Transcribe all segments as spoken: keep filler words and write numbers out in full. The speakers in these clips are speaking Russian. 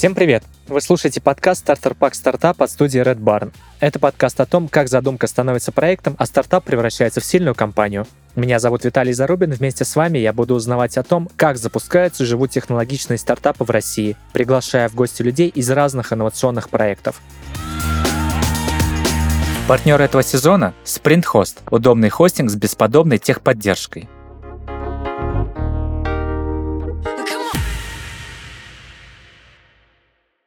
Всем привет! Вы слушаете подкаст «Стартер Пак Стартап» от студии Red Barn. Это подкаст о том, как задумка становится проектом, а стартап превращается в сильную компанию. Меня зовут Виталий Зарубин, вместе с вами я буду узнавать о том, как запускаются и живут технологичные стартапы в России, приглашая в гости людей из разных инновационных проектов. Партнер этого сезона – Sprint Host, удобный хостинг с бесподобной техподдержкой.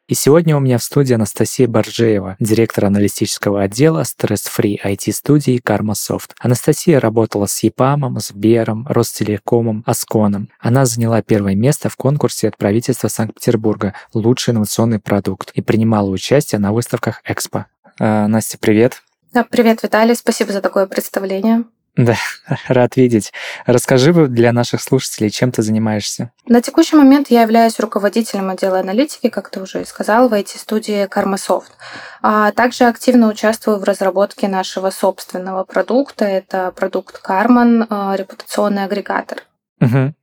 И сегодня у меня в студии Анастасия Барджиева, директор аналитического отдела стресс-фри ай ти-студии «КармаСофт». Анастасия работала с ЕПАМом, СБЕРом, Ростелекомом, Асконом. Она заняла первое место в конкурсе от правительства Санкт-Петербурга «Лучший инновационный продукт» и принимала участие на выставках Экспо. А, Настя, привет. Да, привет, Виталий. Спасибо за такое представление. Да, рад видеть. Расскажи для наших слушателей, чем ты занимаешься. На текущий момент я являюсь руководителем отдела аналитики, как ты уже и сказал, в ай ти-студии «КармаСофт». А также активно участвую в разработке нашего собственного продукта. Это продукт Carmon, репутационный агрегатор. Угу.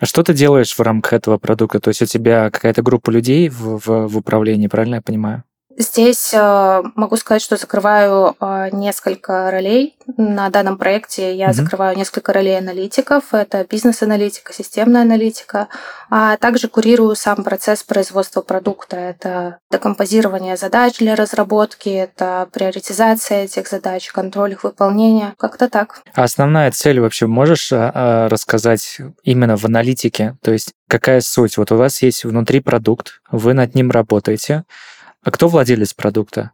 А что ты делаешь в рамках этого продукта? То есть у тебя какая-то группа людей в, в, в управлении, правильно я понимаю? Здесь могу сказать, что закрываю несколько ролей. На данном проекте я mm-hmm. закрываю несколько ролей аналитиков. Это бизнес-аналитика, системная аналитика. А также курирую сам процесс производства продукта. Это декомпозирование задач для разработки, это приоритизация этих задач, контроль их выполнения. Как-то так. А основная цель вообще можешь рассказать именно в аналитике? То есть какая суть? Вот у вас есть внутри продукт, вы над ним работаете. А кто владелец продукта?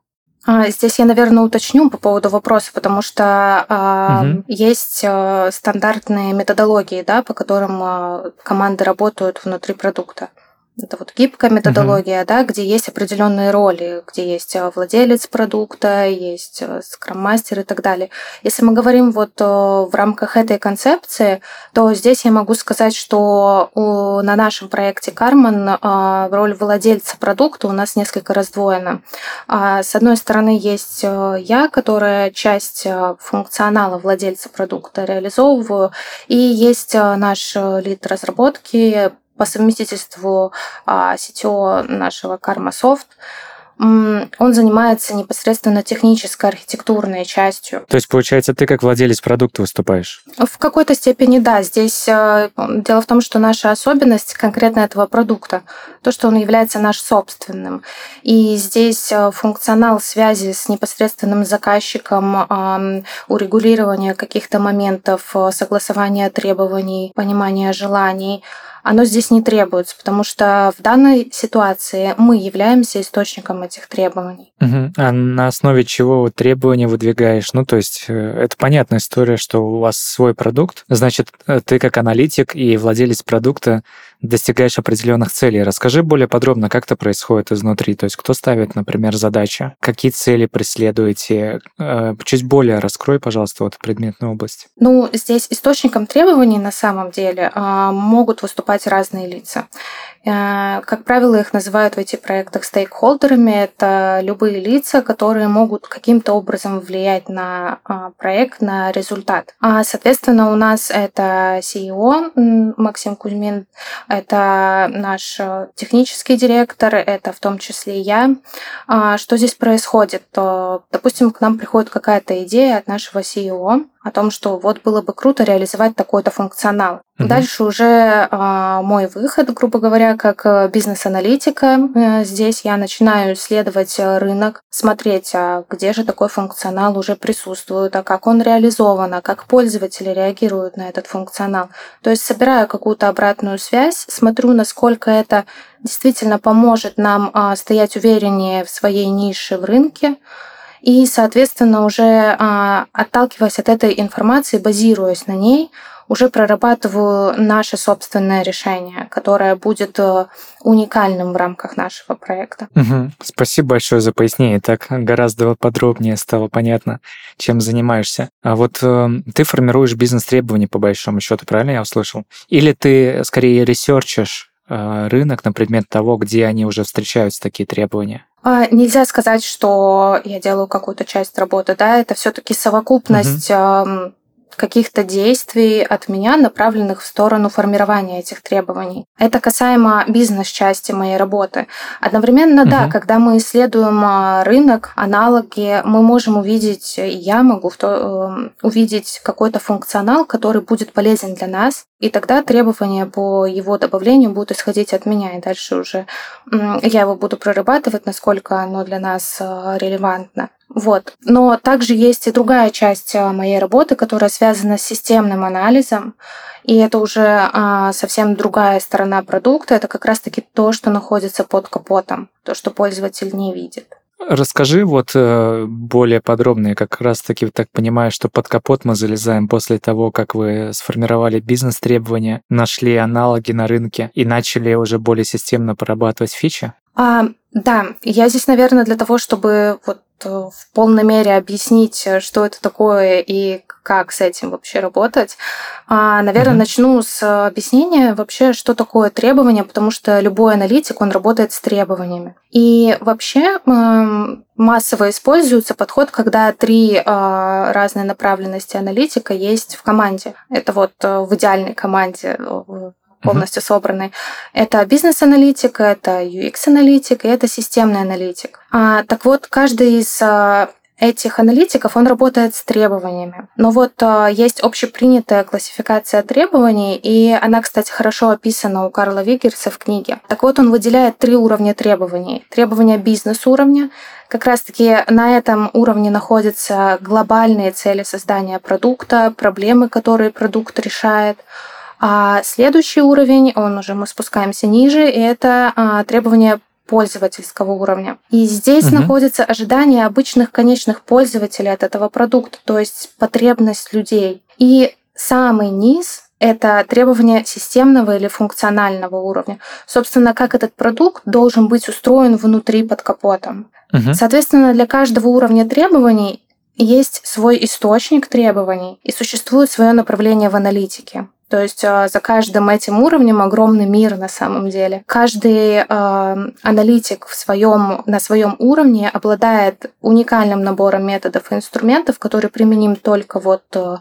Здесь я, наверное, уточню по поводу вопроса, потому что э, угу. есть э, стандартные методологии, да, по которым э, команды работают внутри продукта. Это вот гибкая методология, угу. да, где есть определенные роли, где есть владелец продукта, есть скрам-мастер и так далее. Если мы говорим вот в рамках этой концепции, то здесь я могу сказать, что у, на нашем проекте Carmon роль владельца продукта у нас несколько раздвоена. С одной стороны, есть я, которая часть функционала владельца продукта реализовываю, и есть наш лид разработки, по совместительству си ти о нашего «КармаСофт». Он занимается непосредственно технической, архитектурной частью. То есть, получается, ты как владелец продукта выступаешь? В какой-то степени, да. Здесь дело в том, что наша особенность конкретно этого продукта, то, что он является наш собственным. И здесь функционал связи с непосредственным заказчиком, урегулирование каких-то моментов, согласование требований, понимание желаний, оно здесь не требуется, потому что в данной ситуации мы являемся источником этих требований. Угу. А на основе чего требования выдвигаешь? Ну, то есть, это понятная история, что у вас свой продукт, значит, ты как аналитик и владелец продукта достигаешь определенных целей. Расскажи более подробно, как это происходит изнутри, то есть, кто ставит, например, задачи, какие цели преследуете, чуть более раскрой, пожалуйста, вот предметную область. Ну, здесь источником требований на самом деле могут выступать разные лица. Как правило, их называют в этих проектах стейкхолдерами. Это любые лица, которые могут каким-то образом влиять на проект, на результат. Соответственно, у нас это си и о Максим Кузьмин, это наш технический директор, это в том числе я. Что здесь происходит? Допустим, к нам приходит какая-то идея от нашего си и о о том, что вот было бы круто реализовать такой-то функционал. Угу. Дальше уже э, мой выход, грубо говоря, как бизнес-аналитика. Здесь я начинаю исследовать рынок, смотреть, а где же такой функционал уже присутствует, а как он реализован, а как пользователи реагируют на этот функционал. То есть собираю какую-то обратную связь, смотрю, насколько это действительно поможет нам э, стоять увереннее в своей нише в рынке, и, соответственно, уже отталкиваясь от этой информации, базируясь на ней, уже прорабатываю наше собственное решение, которое будет уникальным в рамках нашего проекта. Угу. Спасибо большое за пояснение. Так гораздо подробнее стало понятно, чем занимаешься. А вот э, ты формируешь бизнес-требования, по большому счету, правильно я услышал? Или ты скорее ресерчишь э, рынок на предмет того, где они уже встречаются, такие требования? Нельзя сказать, что я делаю какую-то часть работы, да, это все-таки совокупность угу. каких-то действий от меня, направленных в сторону формирования этих требований. Это касаемо бизнес-части моей работы. Одновременно, угу. да, когда мы исследуем рынок, аналоги, мы можем увидеть, и я могу в то, э, увидеть какой-то функционал, который будет полезен для нас, и тогда требования по его добавлению будут исходить от меня, и дальше уже э, я его буду прорабатывать, насколько оно для нас э, релевантно. Вот. Но также есть и другая часть моей работы, которая связана с системным анализом, и это уже а, совсем другая сторона продукта, это как раз-таки то, что находится под капотом, то, что пользователь не видит. Расскажи вот более подробно, я как раз-таки так понимаю, что под капот мы залезаем после того, как вы сформировали бизнес-требования, нашли аналоги на рынке и начали уже более системно прорабатывать фичи? А, да, я здесь, наверное, для того, чтобы вот в полной мере объяснить, что это такое и как с этим вообще работать. Наверное, mm-hmm. начну с объяснения вообще, что такое требование, потому что любой аналитик, он работает с требованиями. И вообще массово используется подход, когда три разные направленности аналитика есть в команде. Это вот в идеальной команде полностью mm-hmm. собранный. Это бизнес-аналитик, это ю экс-аналитик и это системный аналитик. А, так вот, каждый из а, этих аналитиков, он работает с требованиями. Но вот а, есть общепринятая классификация требований, и она, кстати, хорошо описана у Карла Виггерса в книге. Так вот, он выделяет три уровня требований. Требования бизнес-уровня. Как раз-таки на этом уровне находятся глобальные цели создания продукта, проблемы, которые продукт решает. А следующий уровень, он уже мы спускаемся ниже, и это а, требования пользовательского уровня. И здесь угу. находится ожидание обычных конечных пользователей от этого продукта, то есть потребность людей. И самый низ – это требования системного или функционального уровня. Собственно, как этот продукт должен быть устроен внутри под капотом. Угу. Соответственно, для каждого уровня требований есть свой источник требований и существует свое направление в аналитике. То есть за каждым этим уровнем огромный мир на самом деле. Каждый э, аналитик в своем, на своем уровне обладает уникальным набором методов и инструментов, которые применим только вот, э,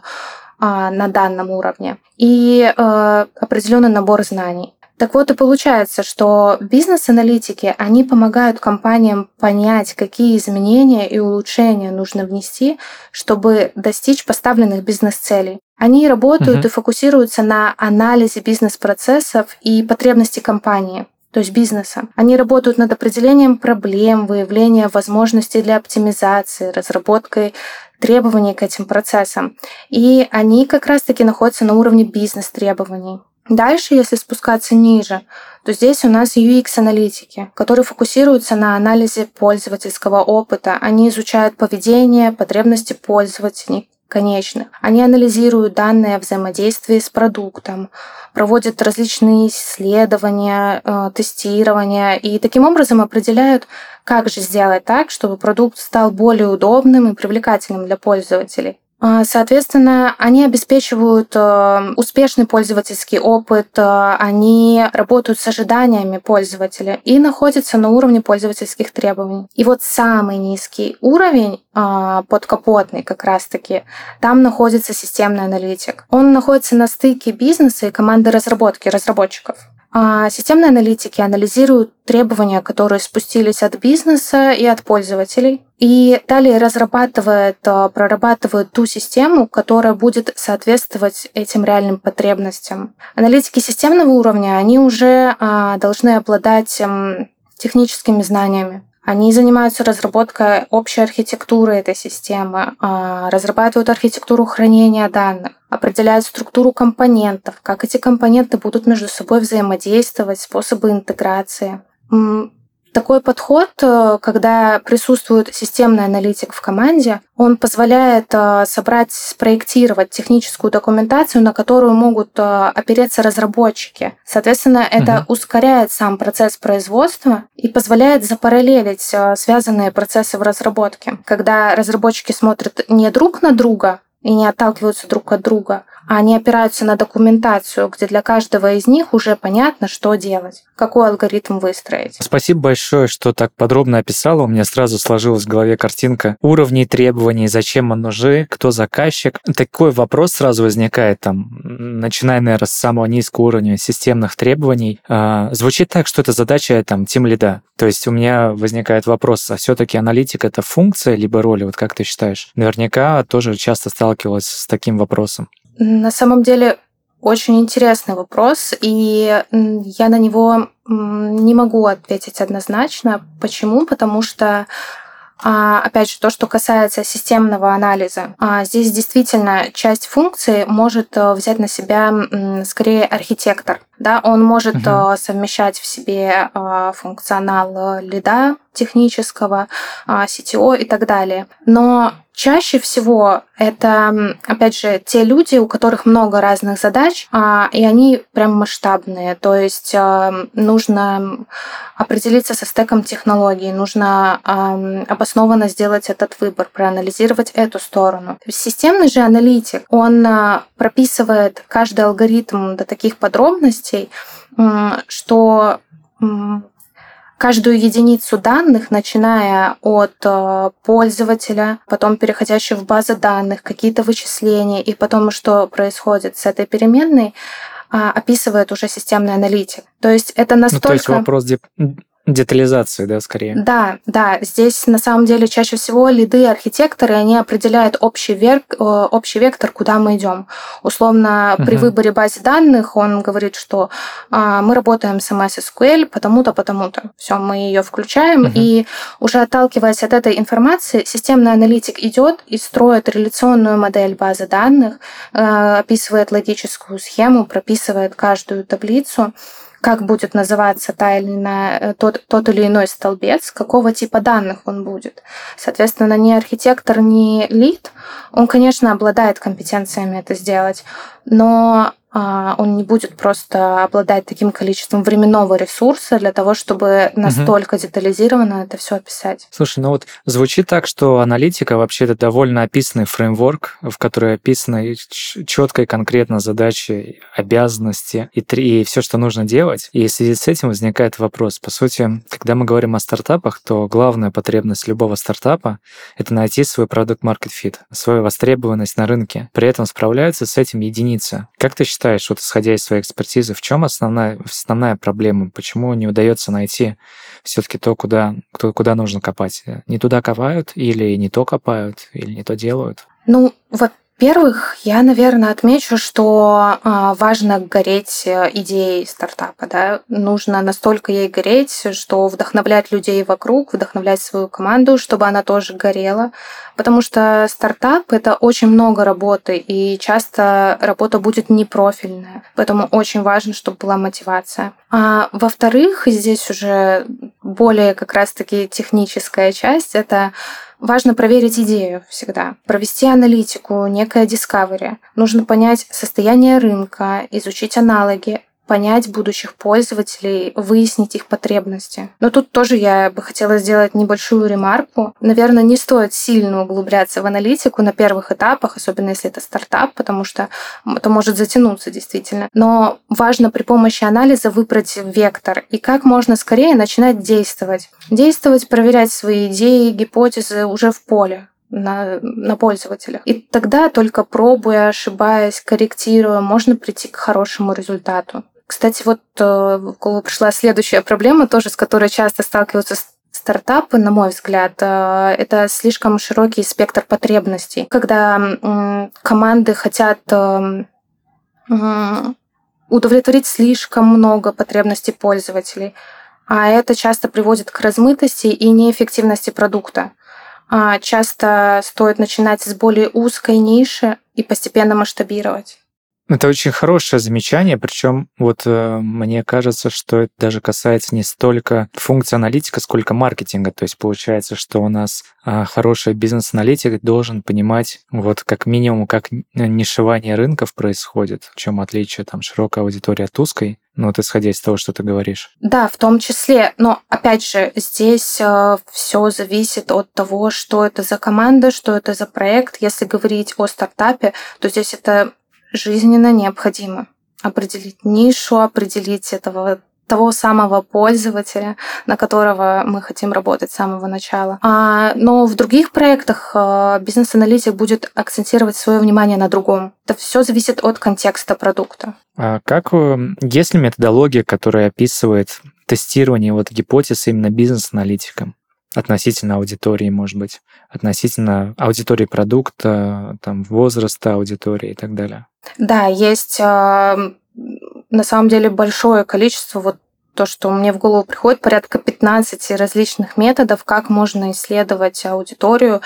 на данном уровне, и э, определенный набор знаний. Так вот и получается, что бизнес-аналитики, они помогают компаниям понять, какие изменения и улучшения нужно внести, чтобы достичь поставленных бизнес-целей. Они работают угу. и фокусируются на анализе бизнес-процессов и потребностей компании, то есть бизнеса. Они работают над определением проблем, выявлением возможностей для оптимизации, разработкой требований к этим процессам. И они как раз-таки находятся на уровне бизнес-требований. Дальше, если спускаться ниже, то здесь у нас ю экс-аналитики, которые фокусируются на анализе пользовательского опыта. Они изучают поведение, потребности пользователей конечных. Они анализируют данные о взаимодействии с продуктом, проводят различные исследования, тестирования и таким образом определяют, как же сделать так, чтобы продукт стал более удобным и привлекательным для пользователей. Соответственно, они обеспечивают успешный пользовательский опыт, они работают с ожиданиями пользователя и находятся на уровне пользовательских требований. И вот самый низкий уровень, подкапотный как раз-таки, там находится системный аналитик. Он находится на стыке бизнеса и команды разработки, разработчиков. А системные аналитики анализируют требования, которые спустились от бизнеса и от пользователей, и далее разрабатывают, прорабатывают ту систему, которая будет соответствовать этим реальным потребностям. Аналитики системного уровня, они уже должны обладать техническими знаниями. Они занимаются разработкой общей архитектуры этой системы, разрабатывают архитектуру хранения данных, определяют структуру компонентов, как эти компоненты будут между собой взаимодействовать, способы интеграции. Такой подход, когда присутствует системный аналитик в команде, он позволяет собрать, спроектировать техническую документацию, на которую могут опереться разработчики. Соответственно, это угу. ускоряет сам процесс производства и позволяет запараллелить связанные процессы в разработке. Когда разработчики смотрят не друг на друга и не отталкиваются друг от друга, а они опираются на документацию, где для каждого из них уже понятно, что делать. какой алгоритм выстроить. Спасибо большое, что так подробно описала. У меня сразу сложилась в голове картинка уровней требований, зачем оно же, кто заказчик. Такой вопрос сразу возникает, там, начиная, наверное, с самого низкого уровня системных требований. Э, звучит так, что это задача там тимлида. То есть у меня возникает вопрос, а все-таки аналитик — это функция либо роль? Вот как ты считаешь? Наверняка тоже часто сталкивалась с таким вопросом. На самом деле очень интересный вопрос, и я на него не могу ответить однозначно. Почему? Потому что, опять же, то, что касается системного анализа, здесь действительно часть функции может взять на себя скорее архитектор. Да, он может uh-huh. совмещать в себе функционал лида технического, си ти о и так далее. Но чаще всего это, опять же, те люди, у которых много разных задач, и они прям масштабные. То есть нужно определиться со стеком технологий, нужно обоснованно сделать этот выбор, проанализировать эту сторону. Системный же аналитик, он прописывает каждый алгоритм до таких подробностей, что каждую единицу данных, начиная от пользователя, потом переходящую в базы данных, какие-то вычисления, и потом, что происходит с этой переменной, описывает уже системный аналитик. То есть это настолько... Ну, то есть вопрос деп... детализации, да, скорее. Да, да. Здесь, на самом деле, чаще всего лиды, архитекторы, они определяют общий, вер... общий вектор, куда мы идем. Условно, uh-huh. при выборе базы данных он говорит, что а, мы работаем с эм эс эс ку эль потому-то, потому-то. Все, мы ее включаем, uh-huh. и уже отталкиваясь от этой информации, системный аналитик идет и строит реляционную модель базы данных, э, описывает логическую схему, прописывает каждую таблицу, как будет называться та или иная, тот, тот или иной столбец, какого типа данных он будет. Соответственно, ни архитектор, ни лид, он, конечно, обладает компетенциями это сделать, но а, он не будет просто обладать таким количеством временного ресурса для того, чтобы настолько угу. детализированно это все описать. Слушай, ну вот звучит так, что аналитика вообще это довольно описанный фреймворк, в который описаны четко и конкретно задачи, обязанности и, и все, что нужно делать. И в связи с этим возникает вопрос. По сути, когда мы говорим о стартапах, то главная потребность любого стартапа — это найти свой продукт-маркет-фит, свою востребованность на рынке. При этом справляются с этим единицы. Как ты считаешь, вот исходя из своей экспертизы, в чем основная, основная проблема? Почему не удается найти все-таки то, куда, кто, куда нужно копать? Не туда копают, или не то копают, или не то делают? Ну, во-первых, я, наверное, отмечу, что важно гореть идеей стартапа. Да? Нужно настолько ей гореть, что вдохновлять людей вокруг, вдохновлять свою команду, чтобы она тоже горела. Потому что стартап — это очень много работы, и часто работа будет непрофильная. Поэтому очень важно, чтобы была мотивация. А во-вторых, здесь уже более как раз-таки техническая часть — это важно проверить идею всегда, провести аналитику, некое discovery. Нужно понять состояние рынка, изучить аналоги, понять будущих пользователей, выяснить их потребности. Но тут тоже я бы хотела сделать небольшую ремарку. Наверное, не стоит сильно углубляться в аналитику на первых этапах, особенно если это стартап, потому что это может затянуться действительно. Но важно при помощи анализа выбрать вектор и как можно скорее начинать действовать. Действовать, проверять свои идеи, гипотезы уже в поле. На, на пользователях. И тогда, только пробуя, ошибаясь, корректируя, можно прийти к хорошему результату. Кстати, вот в голову пришла следующая проблема, тоже с которой часто сталкиваются стартапы, на мой взгляд. Это слишком широкий спектр потребностей. Когда команды хотят удовлетворить слишком много потребностей пользователей, а это часто приводит к размытости и неэффективности продукта. Часто стоит начинать с более узкой ниши и постепенно масштабировать. Это очень хорошее замечание, причем вот э, мне кажется, что это даже касается не столько функции аналитика, сколько маркетинга. То есть получается, что у нас э, хороший бизнес-аналитик должен понимать вот как минимум, как нишевание рынков происходит, в чем отличие там широкой аудитории от узкой. Ну вот исходя из того, что ты говоришь. Да, в том числе. Но опять же, здесь э, все зависит от того, что это за команда, что это за проект. Если говорить о стартапе, то здесь это жизненно необходимо определить нишу, определить этого того самого пользователя, на которого мы хотим работать с самого начала. А, но в других проектах а, бизнес-аналитик будет акцентировать свое внимание на другом. Это все зависит от контекста продукта. А как, есть ли методология, которая описывает тестирование вот гипотез именно бизнес-аналитиком? Относительно аудитории, может быть, относительно аудитории продукта, там, возраста аудитории и так далее. Да, есть на самом деле большое количество, вот то, что мне в голову приходит, порядка пятнадцати различных методов, как можно исследовать аудиторию.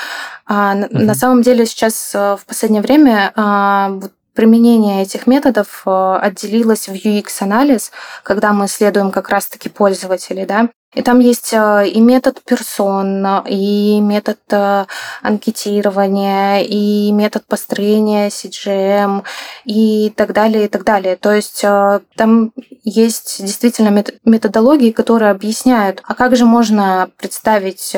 Uh-huh. На самом деле сейчас в последнее время применение этих методов отделилось в ю экс-анализ, когда мы исследуем как раз-таки пользователей, да. И там есть и метод персон, и метод анкетирования, и метод построения си джи эм, и так далее, и так далее. То есть там есть действительно методологии, которые объясняют, а как же можно представить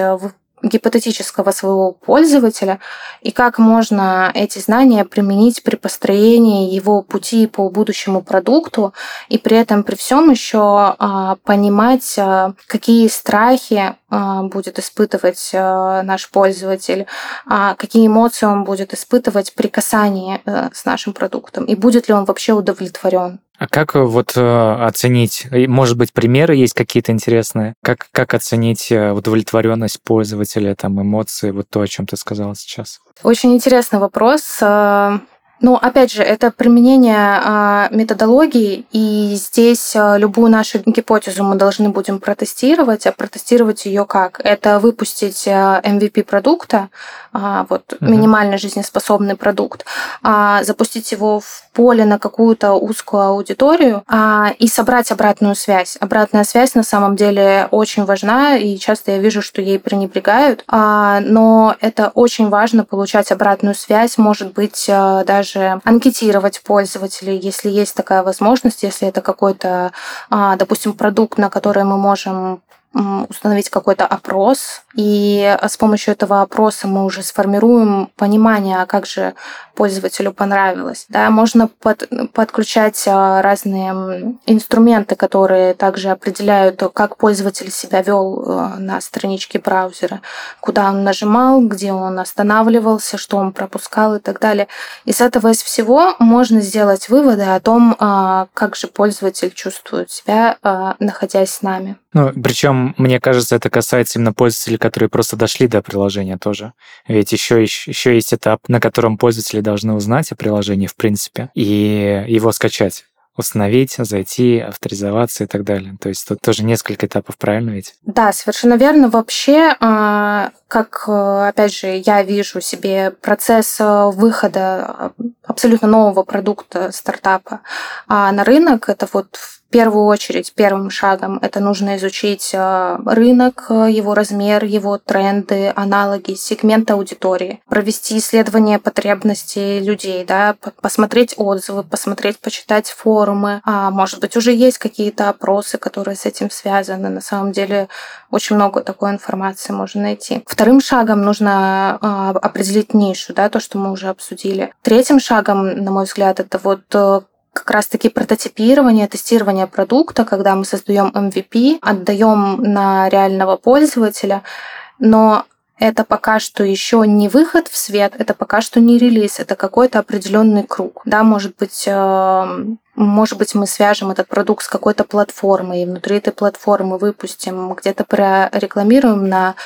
гипотетического своего пользователя и как можно эти знания применить при построении его пути по будущему продукту и при этом при всем еще понимать, какие страхи будет испытывать наш пользователь, какие эмоции он будет испытывать при касании с нашим продуктом и будет ли он вообще удовлетворен. А как вот оценить, может быть, примеры есть какие-то интересные? Как, как оценить удовлетворенность пользователя, там, эмоции, вот то, о чем ты сказала сейчас? Очень интересный вопрос. Ну, опять же, это применение методологии, и здесь любую нашу гипотезу мы должны будем протестировать, а протестировать ее как? Это выпустить эм ви пи продукта, вот, uh-huh. минимально жизнеспособный продукт, запустить его в поле на какую-то узкую аудиторию и собрать обратную связь. Обратная связь на самом деле очень важна, и часто я вижу, что ей пренебрегают, но это очень важно, получать обратную связь, может быть, даже анкетировать пользователей, если есть такая возможность, если это какой-то, допустим, продукт, на который мы можем установить какой-то опрос, и с помощью этого опроса мы уже сформируем понимание, как же пользователю понравилось. Да, можно под, подключать разные инструменты, которые также определяют, как пользователь себя вел на страничке браузера, куда он нажимал, где он останавливался, что он пропускал и так далее. Из этого из всего можно сделать выводы о том, как же пользователь чувствует себя, находясь с нами. Ну, причем, мне кажется, это касается именно пользователей, которые просто дошли до приложения тоже. Ведь еще, еще есть этап, на котором пользователи должны узнать о приложении, в принципе, и его скачать, установить, зайти, авторизоваться и так далее. То есть тут тоже несколько этапов, правильно ведь? Да, совершенно верно. Вообще, как, опять же, я вижу себе процесс выхода абсолютно нового продукта, стартапа на рынок, это вот в первую очередь, первым шагом это нужно изучить рынок, его размер, его тренды, аналоги, сегмент аудитории, провести исследование потребностей людей, да, посмотреть отзывы, посмотреть, почитать форумы. А может быть, уже есть какие-то опросы, которые с этим связаны. На самом деле, очень много такой информации можно найти. Вторым шагом нужно определить нишу, да, то, что мы уже обсудили. Третьим шагом, на мой взгляд, это вот как раз-таки прототипирование, тестирование продукта, когда мы создаем эм ви пи, отдаем на реального пользователя, но это пока что еще не выход в свет, это пока что не релиз, это какой-то определенный круг. Да, может быть, может быть, мы свяжем этот продукт с какой-то платформой, и внутри этой платформы выпустим, где-то прорекламируем на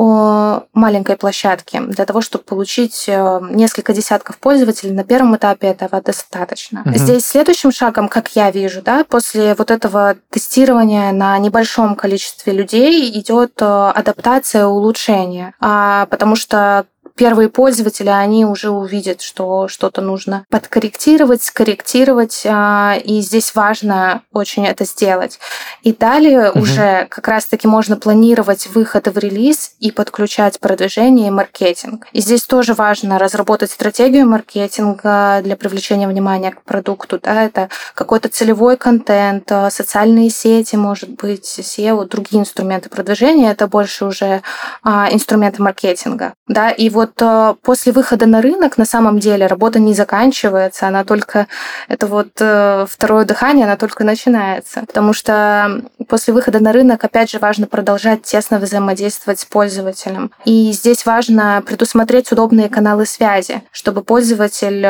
маленькой площадке для того, чтобы получить несколько десятков пользователей. На первом этапе этого достаточно. Угу. Здесь следующим шагом, как я вижу, да, после вот этого тестирования на небольшом количестве людей идет адаптация, улучшение, потому что первые пользователи, они уже увидят, что что-то нужно подкорректировать, скорректировать, и здесь важно очень это сделать. И далее угу. уже как раз-таки можно планировать выход в релиз и подключать продвижение и маркетинг. И здесь тоже важно разработать стратегию маркетинга для привлечения внимания к продукту. Да, это какой-то целевой контент, социальные сети, может быть, сео, другие инструменты продвижения, это больше уже инструменты маркетинга. Да, и вот вот после выхода на рынок на самом деле работа не заканчивается, она только, это вот второе дыхание, она только начинается. Потому что после выхода на рынок, опять же, важно продолжать тесно взаимодействовать с пользователем. И здесь важно предусмотреть удобные каналы связи, чтобы пользователь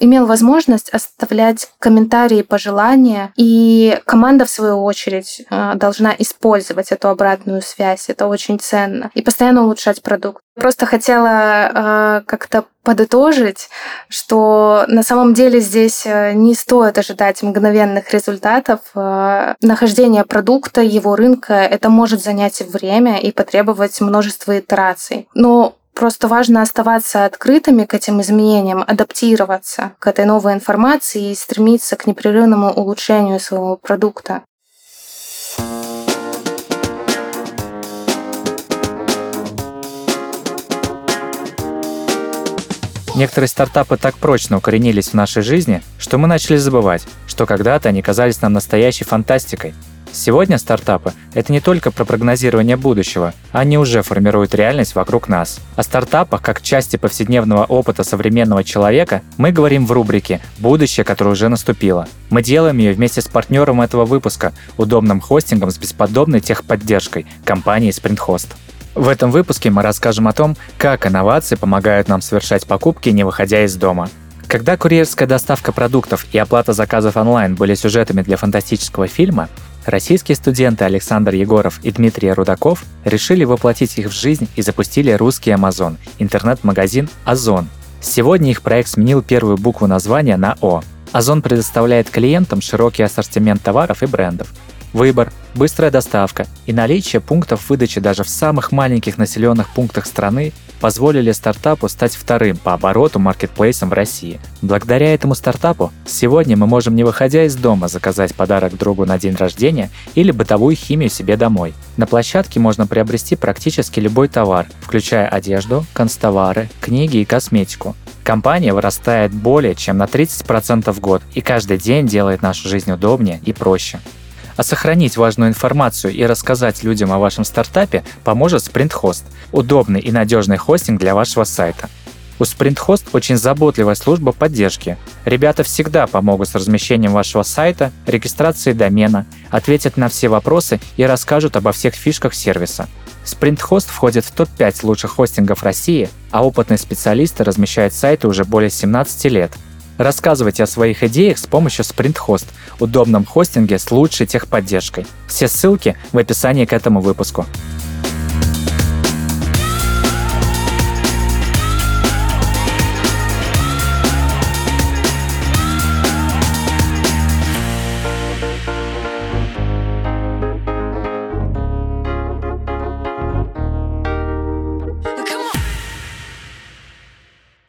имел возможность оставлять комментарии, пожелания. И команда, в свою очередь, должна использовать эту обратную связь. Это очень ценно. И постоянно улучшать продукт. Просто хотела э, как-то подытожить, что на самом деле здесь не стоит ожидать мгновенных результатов. Э, нахождение продукта, его рынка, это может занять время и потребовать множество итераций. Но просто важно оставаться открытыми к этим изменениям, адаптироваться к этой новой информации и стремиться к непрерывному улучшению своего продукта. Некоторые стартапы так прочно укоренились в нашей жизни, что мы начали забывать, что когда-то они казались нам настоящей фантастикой. Сегодня стартапы – это не только про прогнозирование будущего, они уже формируют реальность вокруг нас. О стартапах, как части повседневного опыта современного человека, мы говорим в рубрике «Будущее, которое уже наступило». Мы делаем ее вместе с партнером этого выпуска, удобным хостингом с бесподобной техподдержкой компании Sprint Host. В этом выпуске мы расскажем о том, как инновации помогают нам совершать покупки, не выходя из дома. Когда курьерская доставка продуктов и оплата заказов онлайн были сюжетами для фантастического фильма, российские студенты Александр Егоров и Дмитрий Рудаков решили воплотить их в жизнь и запустили русский Amazon, интернет-магазин «OZON». Сегодня их проект сменил первую букву названия на «О». «OZON» предоставляет клиентам широкий ассортимент товаров и брендов. Выбор, быстрая доставка и наличие пунктов выдачи даже в самых маленьких населенных пунктах страны позволили стартапу стать вторым по обороту маркетплейсом в России. Благодаря этому стартапу сегодня мы можем, не выходя из дома, заказать подарок другу на день рождения или бытовую химию себе домой. На площадке можно приобрести практически любой товар, включая одежду, канцтовары, книги и косметику. Компания вырастает более чем на тридцать процентов в год и каждый день делает нашу жизнь удобнее и проще. А сохранить важную информацию и рассказать людям о вашем стартапе поможет Sprint Host – удобный и надежный хостинг для вашего сайта. У Sprint Host очень заботливая служба поддержки. Ребята всегда помогут с размещением вашего сайта, регистрацией домена, ответят на все вопросы и расскажут обо всех фишках сервиса. Sprint Host входит в топ пять лучших хостингов России, а опытные специалисты размещают сайты уже более семнадцати лет. Рассказывайте о своих идеях с помощью Sprint Host, удобном хостинге с лучшей техподдержкой. Все ссылки в описании к этому выпуску.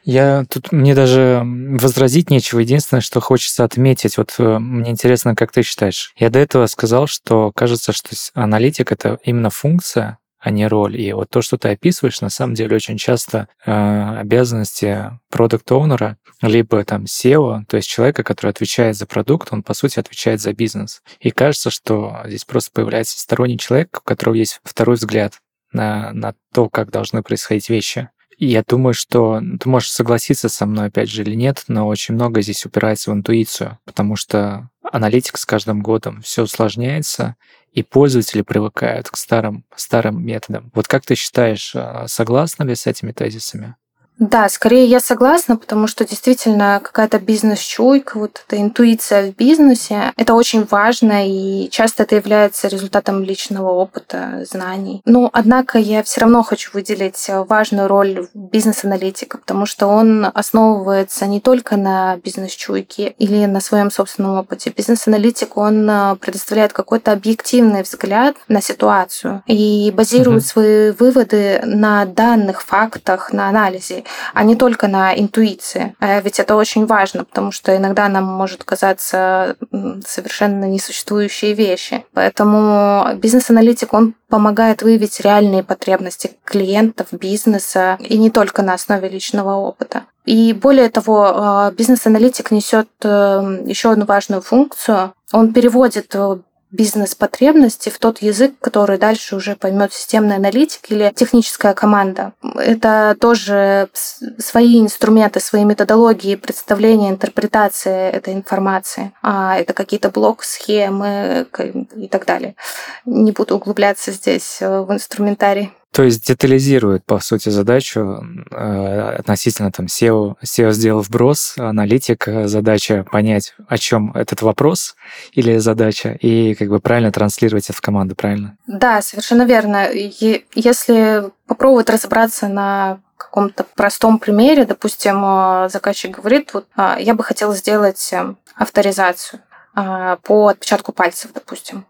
Я тут, мне даже возразить нечего. Единственное, что хочется отметить, вот мне интересно, как ты считаешь. Я до этого сказал, что кажется, что аналитик — это именно функция, а не роль. И вот то, что ты описываешь, на самом деле очень часто э, обязанности продакт-оунера, либо там сео, то есть человека, который отвечает за продукт, он, по сути, отвечает за бизнес. И кажется, что здесь просто появляется сторонний человек, у которого есть второй взгляд на, на то, как должны происходить вещи. Я думаю, что ты можешь согласиться со мной, опять же, или нет, но очень много здесь упирается в интуицию, потому что аналитик с каждым годом все усложняется, и пользователи привыкают к старым, старым методам. Вот как ты считаешь, согласна ли с этими тезисами? Да, скорее я согласна, потому что действительно какая-то бизнес-чуйка, вот эта интуиция в бизнесе, это очень важно, и часто это является результатом личного опыта, знаний. Но, однако, я все равно хочу выделить важную роль бизнес-аналитика, потому что он основывается не только на бизнес-чуйке или на своем собственном опыте. Бизнес-аналитик, он предоставляет какой-то объективный взгляд на ситуацию и базирует угу. свои выводы на данных, фактах, на анализе, а не только на интуиции. Ведь это очень важно, потому что иногда нам может казаться совершенно несуществующие вещи. Поэтому бизнес-аналитик, он помогает выявить реальные потребности клиентов, бизнеса, и не только на основе личного опыта. И более того, бизнес-аналитик несет еще одну важную функцию. Он переводит бизнес-потребности в тот язык, который дальше уже поймет системный аналитик или техническая команда. Это тоже свои инструменты, свои методологии представления, интерпретации этой информации. А это какие-то блок-схемы и так далее. Не буду углубляться здесь в инструментарий. То есть детализирует, по сути, задачу э, относительно там сео. сео сделал вброс, аналитик, задача понять, о чем этот вопрос или задача, и как бы правильно транслировать это в команду, правильно? Да, совершенно верно. Е- если попробовать разобраться на каком-то простом примере, допустим, заказчик говорит, вот я бы хотел сделать авторизацию э, по отпечатку пальцев, допустим.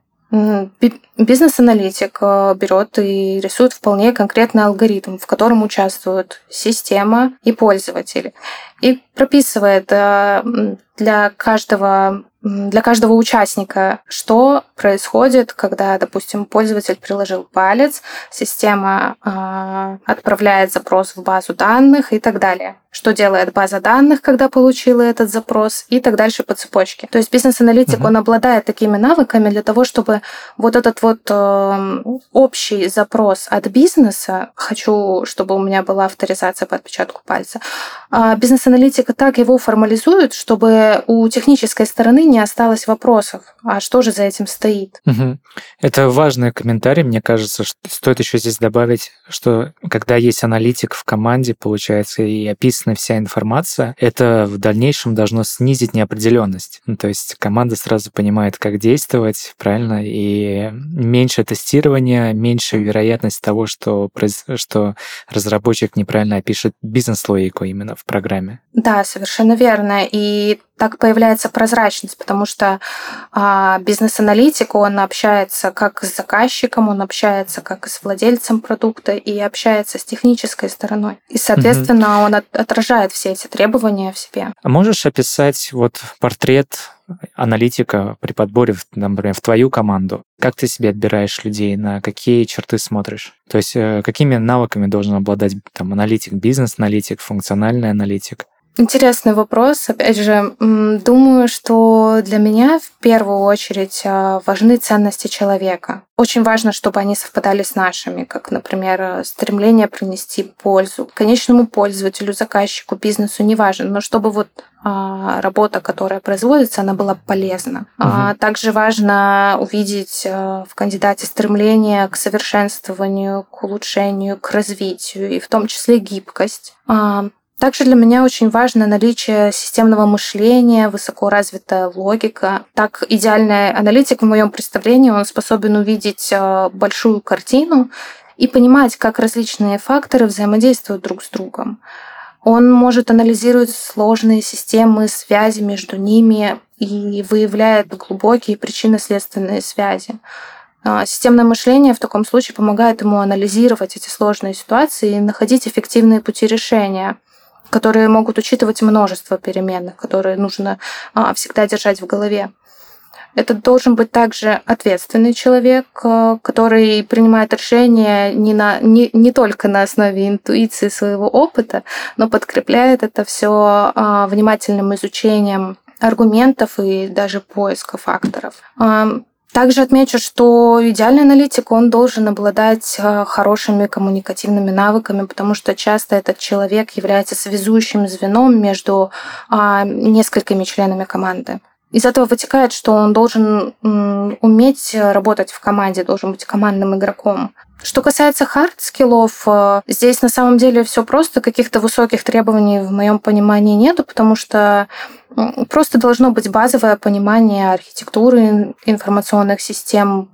Бизнес-аналитик берет и рисует вполне конкретный алгоритм, в котором участвуют система и пользователи, и прописывает для каждого, для каждого участника, что происходит, когда, допустим, пользователь приложил палец, система отправляет запрос в базу данных и так далее. Что делает база данных, когда получила этот запрос, и так дальше по цепочке. То есть бизнес-аналитик, uh-huh. он обладает такими навыками для того, чтобы вот этот вот э, общий запрос от бизнеса, хочу, чтобы у меня была авторизация по отпечатку пальца, а бизнес-аналитик так его формализует, чтобы у технической стороны не осталось вопросов, а что же за этим стоит. Uh-huh. Это важный комментарий, мне кажется, что стоит еще здесь добавить, что когда есть аналитик в команде, получается, и описано вся информация, это в дальнейшем должно снизить неопределенность. Ну, то есть команда сразу понимает, как действовать, правильно, и меньше тестирования, меньше вероятность того, что, что разработчик неправильно опишет бизнес-логику именно в программе. Да, совершенно верно. И так появляется прозрачность, потому что а, бизнес-аналитик, он общается как с заказчиком, он общается как и с владельцем продукта и общается с технической стороной. И, соответственно, mm-hmm. он от, отражает все эти требования в себе. А можешь описать вот портрет аналитика при подборе, например, в твою команду? Как ты себе отбираешь людей, на какие черты смотришь? То есть какими навыками должен обладать там аналитик, бизнес-аналитик, функциональный аналитик? Интересный вопрос. Опять же, думаю, что для меня в первую очередь важны ценности человека. Очень важно, чтобы они совпадали с нашими, как, например, стремление принести пользу конечному пользователю, заказчику, бизнесу, неважно, но чтобы вот а, работа, которая производится, она была полезна. Угу. А, также важно увидеть в кандидате стремление к совершенствованию, к улучшению, к развитию, и в том числе гибкость. А, Также для меня очень важно наличие системного мышления, высокоразвитая логика. Так, идеальный аналитик, в моем представлении, он способен увидеть большую картину и понимать, как различные факторы взаимодействуют друг с другом. Он может анализировать сложные системы, связи между ними и выявляет глубокие причинно-следственные связи. Системное мышление в таком случае помогает ему анализировать эти сложные ситуации и находить эффективные пути решения, которые могут учитывать множество переменных, которые нужно а, всегда держать в голове. Это должен быть также ответственный человек, который принимает решения не, на, не, не только на основе интуиции своего опыта, но подкрепляет это все а, внимательным изучением аргументов и даже поиска факторов. А, Также отмечу, что идеальный аналитик, он должен обладать хорошими коммуникативными навыками, потому что часто этот человек является связующим звеном между несколькими членами команды. Из этого вытекает, что он должен уметь работать в команде, должен быть командным игроком. Что касается хард-скиллов, здесь на самом деле все просто, каких-то высоких требований в моем понимании нету, потому что просто должно быть базовое понимание архитектуры информационных систем,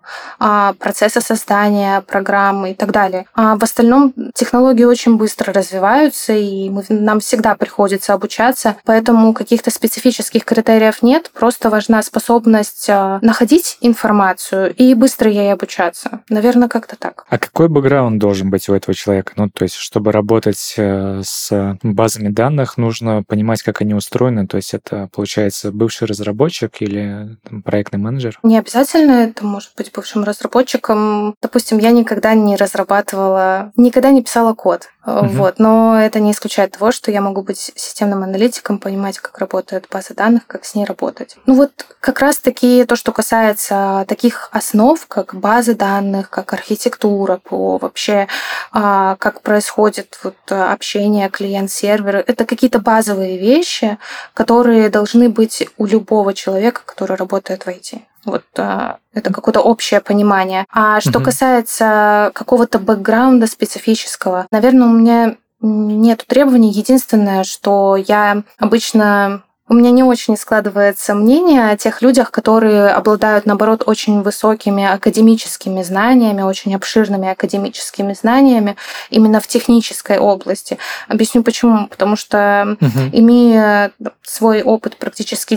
процесса создания программ и так далее. А в остальном технологии очень быстро развиваются, и мы, нам всегда приходится обучаться, поэтому каких-то специфических критериев нет, просто важна способность находить информацию и быстро ей обучаться. Наверное, как-то так. А какой бэкграунд должен быть у этого человека? Ну, то есть, чтобы работать с базами данных, нужно понимать, как они устроены. То есть, это, получается, бывший разработчик или там, проектный менеджер? Не обязательно. Это может быть бывшим разработчиком. Допустим, я никогда не разрабатывала, никогда не писала код. Uh-huh. Вот. Но это не исключает того, что я могу быть системным аналитиком, понимать, как работает база данных, как с ней работать. Ну вот как раз-таки то, что касается таких основ, как базы данных, как архитектура, ПО, вообще как происходит вот общение клиент-сервер, это какие-то базовые вещи, которые должны быть у любого человека, который работает в ай ти. Вот это какое-то общее понимание. А что mm-hmm. касается какого-то бэкграунда специфического, наверное, у меня нет требований. Единственное, что я обычно... У меня не очень складывается мнение о тех людях, которые обладают, наоборот, очень высокими академическими знаниями, очень обширными академическими знаниями именно в технической области. Объясню почему. Потому что, uh-huh. имея свой опыт практически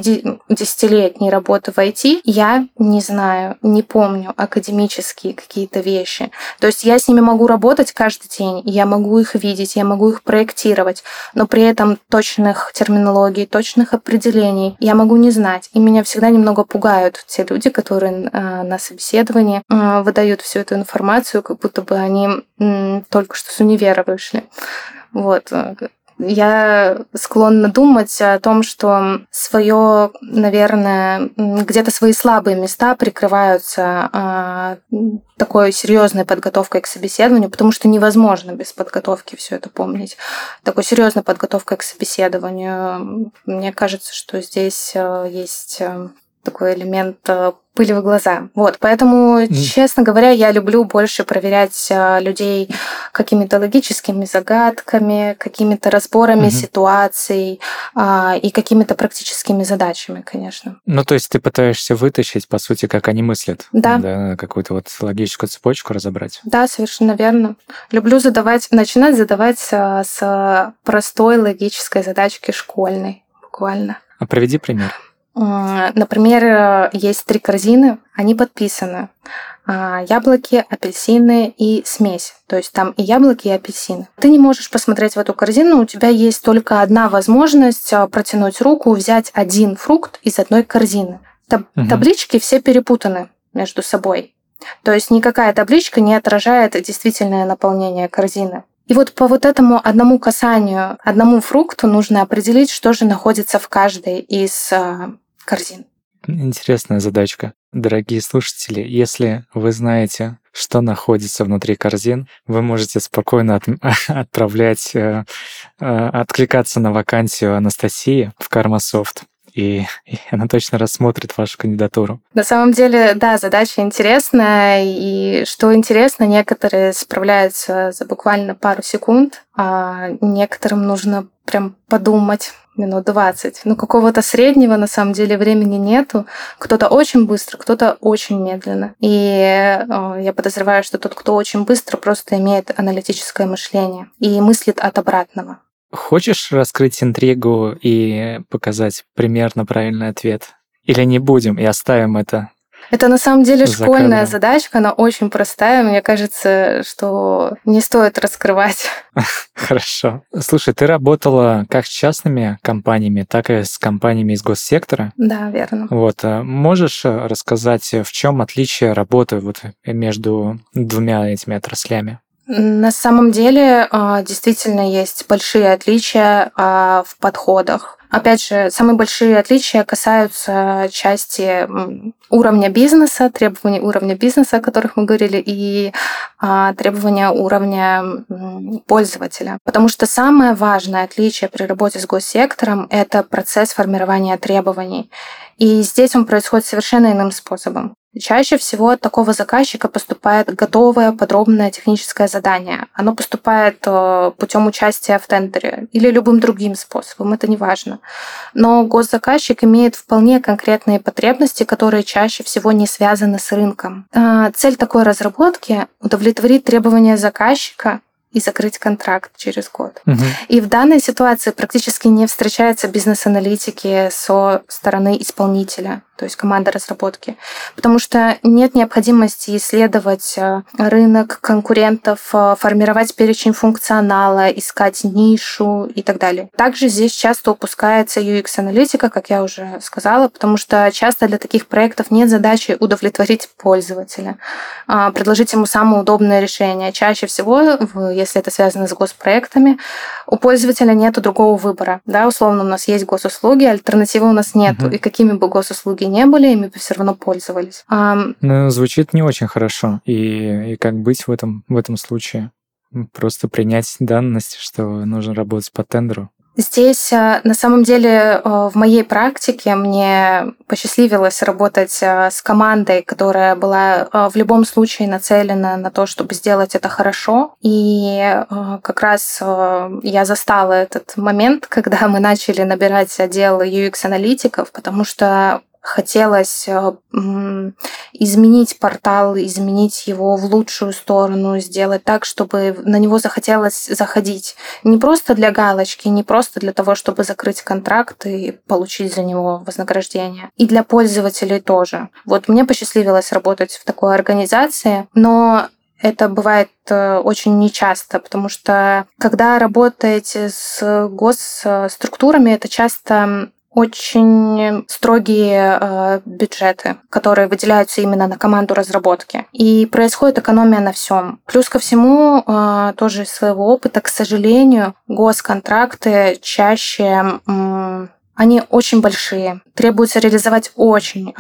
десятилетней работы в ай ти, я не знаю, не помню академические какие-то вещи. То есть я с ними могу работать каждый день, я могу их видеть, я могу их проектировать, но при этом точных терминологий, точных определений я могу не знать. И меня всегда немного пугают те люди, которые э, на собеседовании э, выдают всю эту информацию, как будто бы они э, только что с универа вышли. Вот. Я склонна думать о том, что свое, наверное, где-то свои слабые места прикрываются э, такой серьезной подготовкой к собеседованию, потому что невозможно без подготовки все это помнить. Такой серьезной подготовкой к собеседованию. Мне кажется, что здесь есть такой элемент пыли в глаза. Вот, поэтому, mm. честно говоря, я люблю больше проверять людей какими-то логическими загадками, какими-то разборами mm-hmm. ситуаций а, и какими-то практическими задачами, конечно. Ну, то есть ты пытаешься вытащить, по сути, как они мыслят. Да. да какую-то вот логическую цепочку разобрать. Да, совершенно верно. Люблю задавать, начинать задавать с простой логической задачки школьной, буквально. А приведи пример. Например, есть три корзины, они подписаны. Яблоки, апельсины и смесь. То есть там и яблоки, и апельсины. Ты не можешь посмотреть в эту корзину, у тебя есть только одна возможность протянуть руку, взять один фрукт из одной корзины. Таб- угу. Таблички все перепутаны между собой. То есть никакая табличка не отражает действительное наполнение корзины. И вот по вот этому одному касанию, одному фрукту нужно определить, что же находится в каждой из э, корзин. Интересная задачка. Дорогие слушатели, если вы знаете, что находится внутри корзин, вы можете спокойно от, отправлять, э, э, откликаться на вакансию Анастасии в КармаСофт. И, и она точно рассмотрит вашу кандидатуру. На самом деле, да, задача интересная. И что интересно, некоторые справляются за буквально пару секунд, а некоторым нужно прям подумать минут двадцать. Ну, какого-то среднего, на самом деле, времени нету. Кто-то очень быстро, кто-то очень медленно. И я подозреваю, что тот, кто очень быстро, просто имеет аналитическое мышление и мыслит от обратного. Хочешь раскрыть интригу и показать примерно правильный ответ? Или не будем и оставим это? Это на самом деле школьная задачка, она очень простая. Мне кажется, что не стоит раскрывать. Хорошо. Слушай, ты работала как с частными компаниями, так и с компаниями из госсектора. Да, верно. Вот. Можешь рассказать, в чем отличие работы вот между двумя этими отраслями? На самом деле, действительно, есть большие отличия в подходах. Опять же, самые большие отличия касаются части уровня бизнеса, требований уровня бизнеса, о которых мы говорили, и требования уровня пользователя. Потому что самое важное отличие при работе с госсектором – это процесс формирования требований. И здесь он происходит совершенно иным способом. Чаще всего от такого заказчика поступает готовое подробное техническое задание. Оно поступает путем участия в тендере или любым другим способом, это не важно. Но госзаказчик имеет вполне конкретные потребности, которые чаще всего не связаны с рынком. Цель такой разработки – удовлетворить требования заказчика, и закрыть контракт через год. Угу. И в данной ситуации практически не встречается бизнес-аналитики со стороны исполнителя, то есть команды разработки, потому что нет необходимости исследовать рынок конкурентов, формировать перечень функционала, искать нишу и так далее. Также здесь часто упускается ю экс-аналитика, как я уже сказала, потому что часто для таких проектов нет задачи удовлетворить пользователя, предложить ему самое удобное решение. Чаще всего, если это связано с госпроектами, у пользователя нет другого выбора. Да, условно, у нас есть госуслуги, альтернативы у нас нет, угу. и какими бы госуслуги не были, ими бы все равно пользовались. А... Ну, звучит не очень хорошо. И, и как быть в этом, в этом случае? Просто принять данность, что нужно работать по тендеру? Здесь, на самом деле, в моей практике мне посчастливилось работать с командой, которая была в любом случае нацелена на то, чтобы сделать это хорошо. И как раз я застала этот момент, когда мы начали набирать отдел ю экс-аналитиков, потому что хотелось изменить портал, изменить его в лучшую сторону, сделать так, чтобы на него захотелось заходить. Не просто для галочки, не просто для того, чтобы закрыть контракт и получить за него вознаграждение. И для пользователей тоже. Вот мне посчастливилось работать в такой организации, но это бывает очень нечасто, потому что когда работаете с госструктурами, это часто... очень строгие э, бюджеты, которые выделяются именно на команду разработки. И происходит экономия на всем. Плюс ко всему, э, тоже из своего опыта, к сожалению, госконтракты чаще... Э, Они очень большие. Требуется реализовать очень,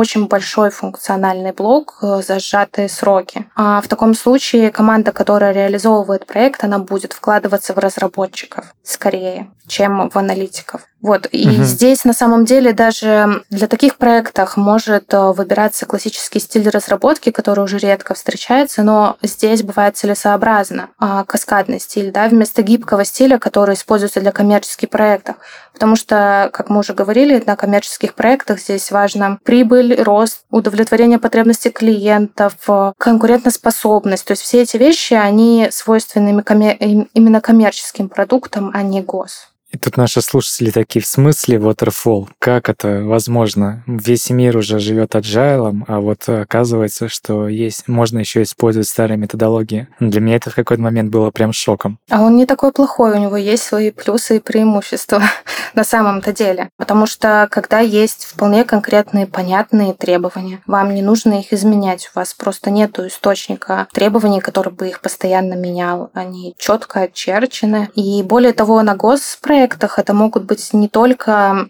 очень большой функциональный блок за сжатые сроки. А в таком случае команда, которая реализовывает проект, она будет вкладываться в разработчиков скорее, чем в аналитиков. Вот. И угу. здесь на самом деле даже для таких проектов может выбираться классический стиль разработки, который уже редко встречается, но здесь бывает целесообразно каскадный стиль, да, вместо гибкого стиля, который используется для коммерческих проектов. Потому что, как мы уже говорили, на коммерческих проектах здесь важна прибыль, рост, удовлетворение потребностей клиентов, конкурентоспособность. То есть все эти вещи, они свойственны именно коммерческим продуктам, а не гос. И тут наши слушатели такие, в смысле waterfall? Как это возможно? Весь мир уже живет agile, а вот оказывается, что есть, можно еще использовать старые методологии. Для меня это в какой-то момент было прям шоком. А он не такой плохой, у него есть свои плюсы и преимущества на самом-то деле. Потому что когда есть вполне конкретные, понятные требования, вам не нужно их изменять, у вас просто нет источника требований, который бы их постоянно менял. Они четко очерчены. И более того, на госпроект это могут быть не только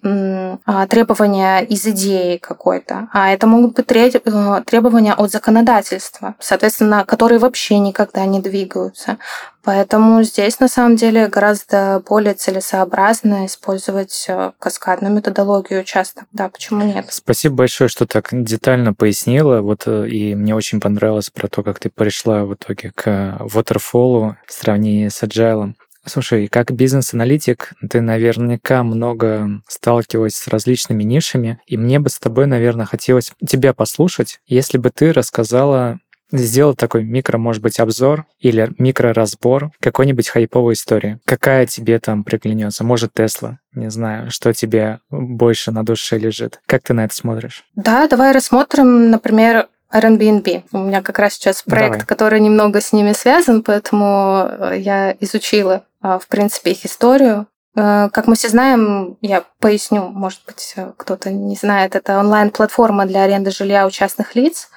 требования из идеи какой-то, а это могут быть требования от законодательства, соответственно, которые вообще никогда не двигаются. Поэтому здесь, на самом деле, гораздо более целесообразно использовать каскадную методологию часто. Да, почему нет? Спасибо большое, что так детально пояснила. Вот, и мне очень понравилось про то, как ты пришла в итоге к waterfall в сравнении с agile. Слушай, как бизнес-аналитик ты наверняка много сталкивалась с различными нишами, и мне бы с тобой, наверное, хотелось тебя послушать, если бы ты рассказала, сделала такой микро, может быть, обзор или микроразбор какой-нибудь хайповой истории. Какая тебе там приглянется? Может, Тесла? Не знаю, что тебе больше на душе лежит. Как ты на это смотришь? Да, давай рассмотрим, например, Airbnb. У меня как раз сейчас проект, Давай. который немного с ними связан, поэтому я изучила, в принципе, их историю. Как мы все знаем, я поясню, может быть, кто-то не знает, это онлайн-платформа для аренды жилья у частных лиц.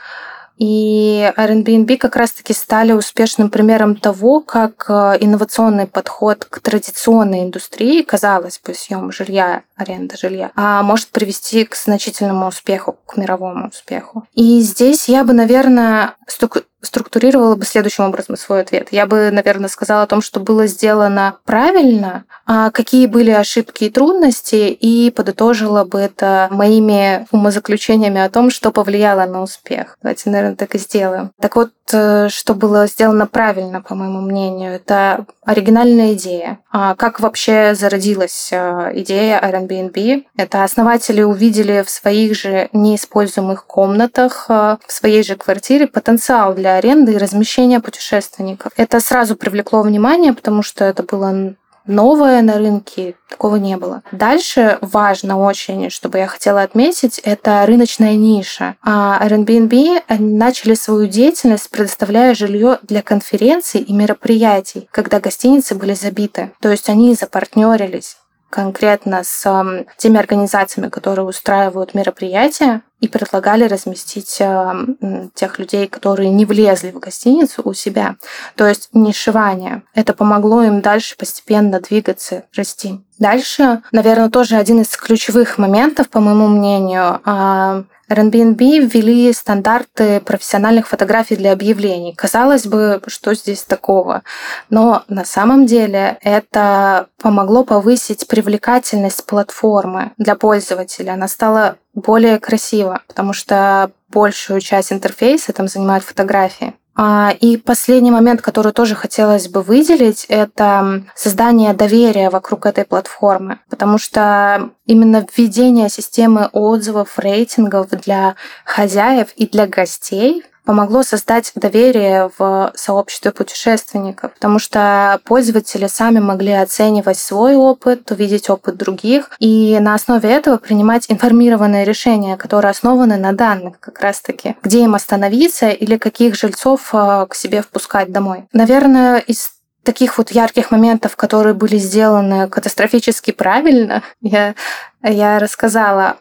И Airbnb как раз-таки стали успешным примером того, как инновационный подход к традиционной индустрии, казалось бы, съем жилья, аренда жилья, а может привести к значительному успеху, к мировому успеху. И здесь я бы, наверное, структурировала бы следующим образом свой ответ. Я бы, наверное, сказала о том, что было сделано правильно, какие были ошибки и трудности, и подытожила бы это моими умозаключениями о том, что повлияло на успех. Давайте, наверное, так и сделаем. Так вот, что было сделано правильно, по моему мнению, это оригинальная идея. Как вообще зародилась идея Airbnb? Airbnb. Это основатели увидели в своих же неиспользуемых комнатах, в своей же квартире потенциал для аренды и размещения путешественников. Это сразу привлекло внимание, потому что это было новое на рынке, такого не было. Дальше важно очень, чтобы я хотела отметить, это рыночная ниша. А Airbnb начали свою деятельность, предоставляя жилье для конференций и мероприятий, когда гостиницы были забиты. То есть они запартнерились конкретно с теми организациями, которые устраивают мероприятия, и предлагали разместить тех людей, которые не влезли в гостиницу, у себя. То есть нишевание. Это помогло им дальше постепенно двигаться, расти. Дальше, наверное, тоже один из ключевых моментов, по моему мнению, Airbnb ввели стандарты профессиональных фотографий для объявлений. Казалось бы, что здесь такого? Но на самом деле это помогло повысить привлекательность платформы для пользователя. Она стала более красива, потому что большую часть интерфейса там занимают фотографии. И последний момент, который тоже хотелось бы выделить, это создание доверия вокруг этой платформы, потому что именно введение системы отзывов, рейтингов для хозяев и для гостей помогло создать доверие в сообществе путешественников, потому что пользователи сами могли оценивать свой опыт, увидеть опыт других, и на основе этого принимать информированные решения, которые основаны на данных как раз-таки, где им остановиться или каких жильцов к себе впускать домой. Наверное, из таких вот ярких моментов, которые были сделаны катастрофически правильно, я, я рассказала,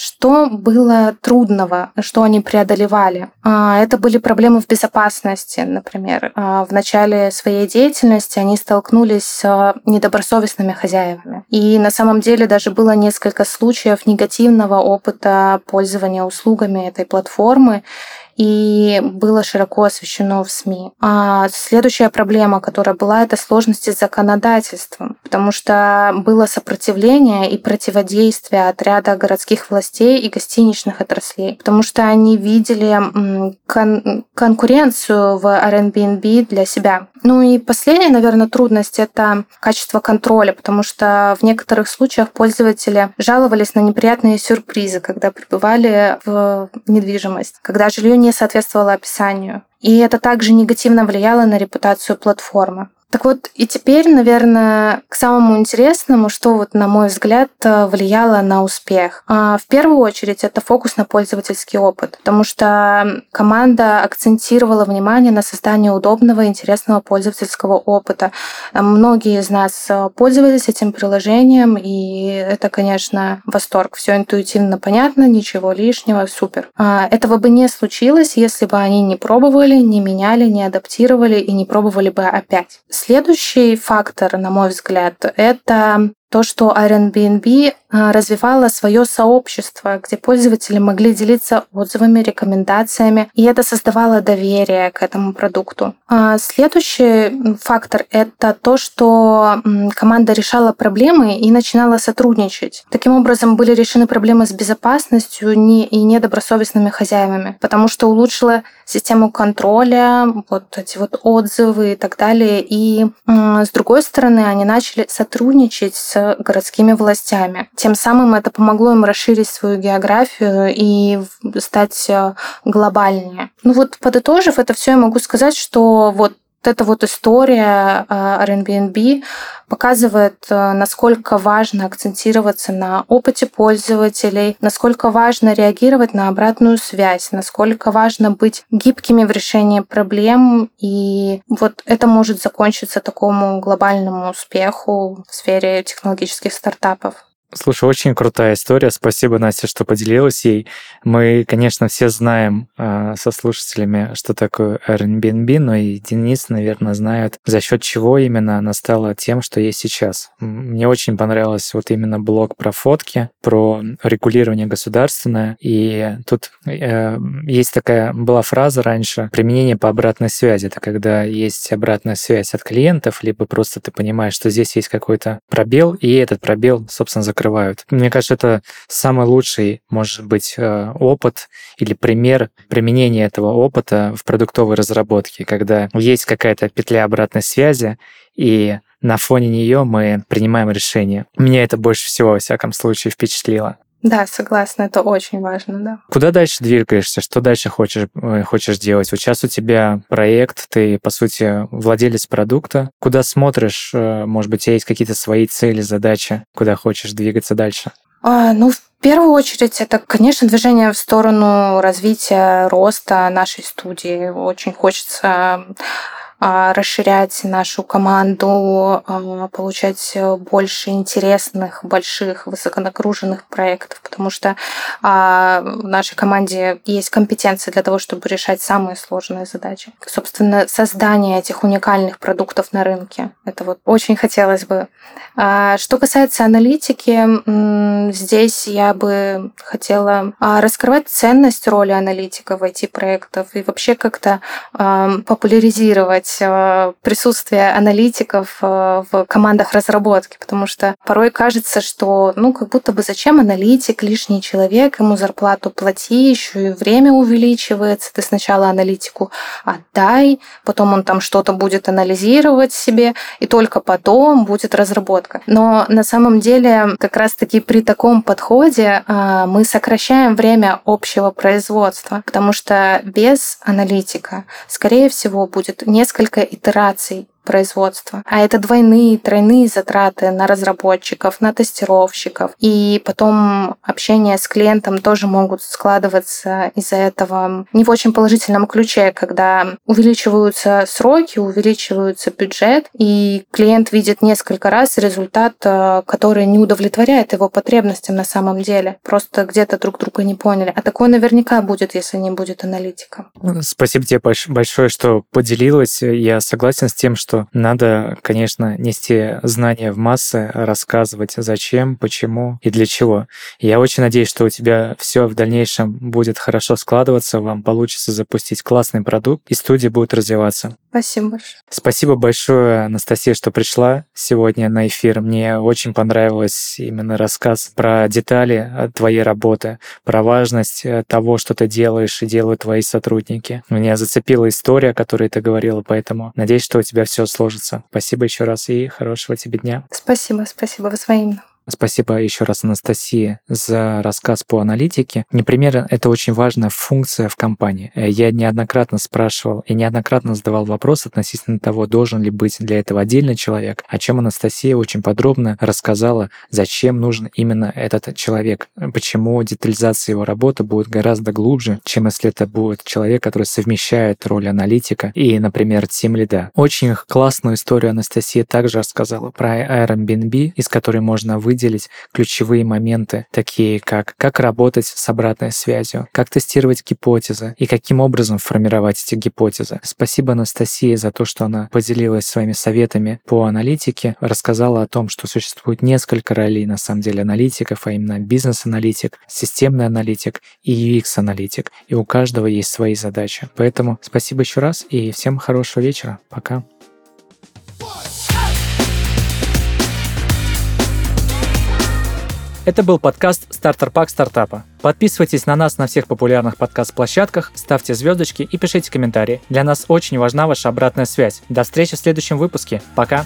что было трудного, что они преодолевали. Это были проблемы в безопасности, например. В начале своей деятельности они столкнулись с недобросовестными хозяевами. И на самом деле даже было несколько случаев негативного опыта пользования услугами этой платформы, и было широко освещено в СМИ. А следующая проблема, которая была, это сложности с законодательством, потому что было сопротивление и противодействие от ряда городских властей и гостиничных отраслей, потому что они видели кон- конкуренцию в Airbnb для себя. Ну и последняя, наверное, трудность – это качество контроля, потому что в некоторых случаях пользователи жаловались на неприятные сюрпризы, когда прибывали в недвижимость, когда жилье не соответствовало описанию. И это также негативно влияло на репутацию платформы. Так вот, и теперь, наверное, к самому интересному, что, вот, на мой взгляд, влияло на успех. В первую очередь, это фокус на пользовательский опыт, потому что команда акцентировала внимание на создании удобного и интересного пользовательского опыта. Многие из нас пользовались этим приложением, и это, конечно, восторг. Все интуитивно понятно, ничего лишнего, супер. Этого бы не случилось, если бы они не пробовали, не меняли, не адаптировали и не пробовали бы опять. Следующий фактор, на мой взгляд, это то, что Airbnb развивала свое сообщество, где пользователи могли делиться отзывами, рекомендациями, и это создавало доверие к этому продукту. Следующий фактор – это то, что команда решала проблемы и начинала сотрудничать. Таким образом, были решены проблемы с безопасностью и недобросовестными хозяевами, потому что улучшила систему контроля, вот эти вот отзывы и так далее. И с другой стороны, они начали сотрудничать с городскими властями. Тем самым это помогло им расширить свою географию и стать глобальнее. Ну вот, подытожив это все, я могу сказать, что вот эта вот история Airbnb показывает, насколько важно акцентироваться на опыте пользователей, насколько важно реагировать на обратную связь, насколько важно быть гибкими в решении проблем. И вот это может закончиться такому глобальному успеху в сфере технологических стартапов. Слушай, очень крутая история. Спасибо, Настя, что поделилась ей. Мы, конечно, все знаем э, со слушателями, что такое Airbnb, но и Денис, наверное, знает, за счет чего именно она стала тем, что есть сейчас. Мне очень понравилось вот именно блог про фотки, про регулирование государственное. И тут э, есть такая была фраза раньше: применение по обратной связи. Это когда есть обратная связь от клиентов, либо просто ты понимаешь, что здесь есть какой-то пробел, и этот пробел, собственно, закрывается. Открывают. Мне кажется, это самый лучший, может быть, опыт или пример применения этого опыта в продуктовой разработке, когда есть какая-то петля обратной связи, и на фоне нее мы принимаем решения. Меня это больше всего, во всяком случае, впечатлило. Да, согласна, это очень важно, да. Куда дальше двигаешься? Что дальше хочешь, хочешь делать? Вот сейчас у тебя проект, ты, по сути, владелец продукта. Куда смотришь? Может быть, у тебя есть какие-то свои цели, задачи? Куда хочешь двигаться дальше? А, ну, в первую очередь, это, конечно, движение в сторону развития, роста нашей студии. Очень хочется расширять нашу команду, получать больше интересных, больших, высоконагруженных проектов, потому что в нашей команде есть компетенции для того, чтобы решать самые сложные задачи. Собственно, создание этих уникальных продуктов на рынке. Это вот очень хотелось бы. Что касается аналитики, здесь я бы хотела раскрывать ценность роли аналитика в ай ти-проектах и вообще как-то популяризировать присутствие аналитиков в командах разработки, потому что порой кажется, что ну как будто бы зачем аналитик, лишний человек, ему зарплату плати, еще и время увеличивается, ты сначала аналитику отдай, потом он там что-то будет анализировать себе, и только потом будет разработка. Но на самом деле как раз-таки при таком подходе мы сокращаем время общего производства, потому что без аналитика, скорее всего, будет несколько итераций производства. А это двойные, тройные затраты на разработчиков, на тестировщиков. И потом общение с клиентом тоже могут складываться из-за этого не в очень положительном ключе, когда увеличиваются сроки, увеличивается бюджет, и клиент видит несколько раз результат, который не удовлетворяет его потребностям на самом деле. Просто где-то друг друга не поняли. А такое наверняка будет, если не будет аналитика. Спасибо тебе большое, что поделилась. Я согласен с тем, что что надо, конечно, нести знания в массы, рассказывать зачем, почему и для чего. Я очень надеюсь, что у тебя все в дальнейшем будет хорошо складываться, вам получится запустить классный продукт, и студия будет развиваться. Спасибо большое. Спасибо большое, Анастасия, что пришла сегодня на эфир. Мне очень понравился именно рассказ про детали твоей работы, про важность того, что ты делаешь и делают твои сотрудники. Меня зацепила история, о которой ты говорила, поэтому надеюсь, что у тебя все сложится. Спасибо еще раз и хорошего тебе дня. Спасибо, спасибо, взаимно. Спасибо еще раз, Анастасия, за рассказ по аналитике. Например, это очень важная функция в компании. Я неоднократно спрашивал и неоднократно задавал вопрос относительно того, должен ли быть для этого отдельный человек, о чем Анастасия очень подробно рассказала, зачем нужен именно этот человек, почему детализация его работы будет гораздо глубже, чем если это будет человек, который совмещает роль аналитика и, например, тимлида. Очень классную историю Анастасия также рассказала про Airbnb, из которой можно выйти выделить ключевые моменты, такие как как работать с обратной связью, как тестировать гипотезы и каким образом формировать эти гипотезы. Спасибо Анастасии за то, что она поделилась своими советами по аналитике, рассказала о том, что существует несколько ролей на самом деле аналитиков, а именно бизнес-аналитик, системный аналитик и ю экс-аналитик. И у каждого есть свои задачи. Поэтому спасибо еще раз и всем хорошего вечера. Пока. Это был подкаст «Стартер-пак стартапа». Подписывайтесь на нас на всех популярных подкаст-площадках, ставьте звездочки и пишите комментарии. Для нас очень важна ваша обратная связь. До встречи в следующем выпуске. Пока!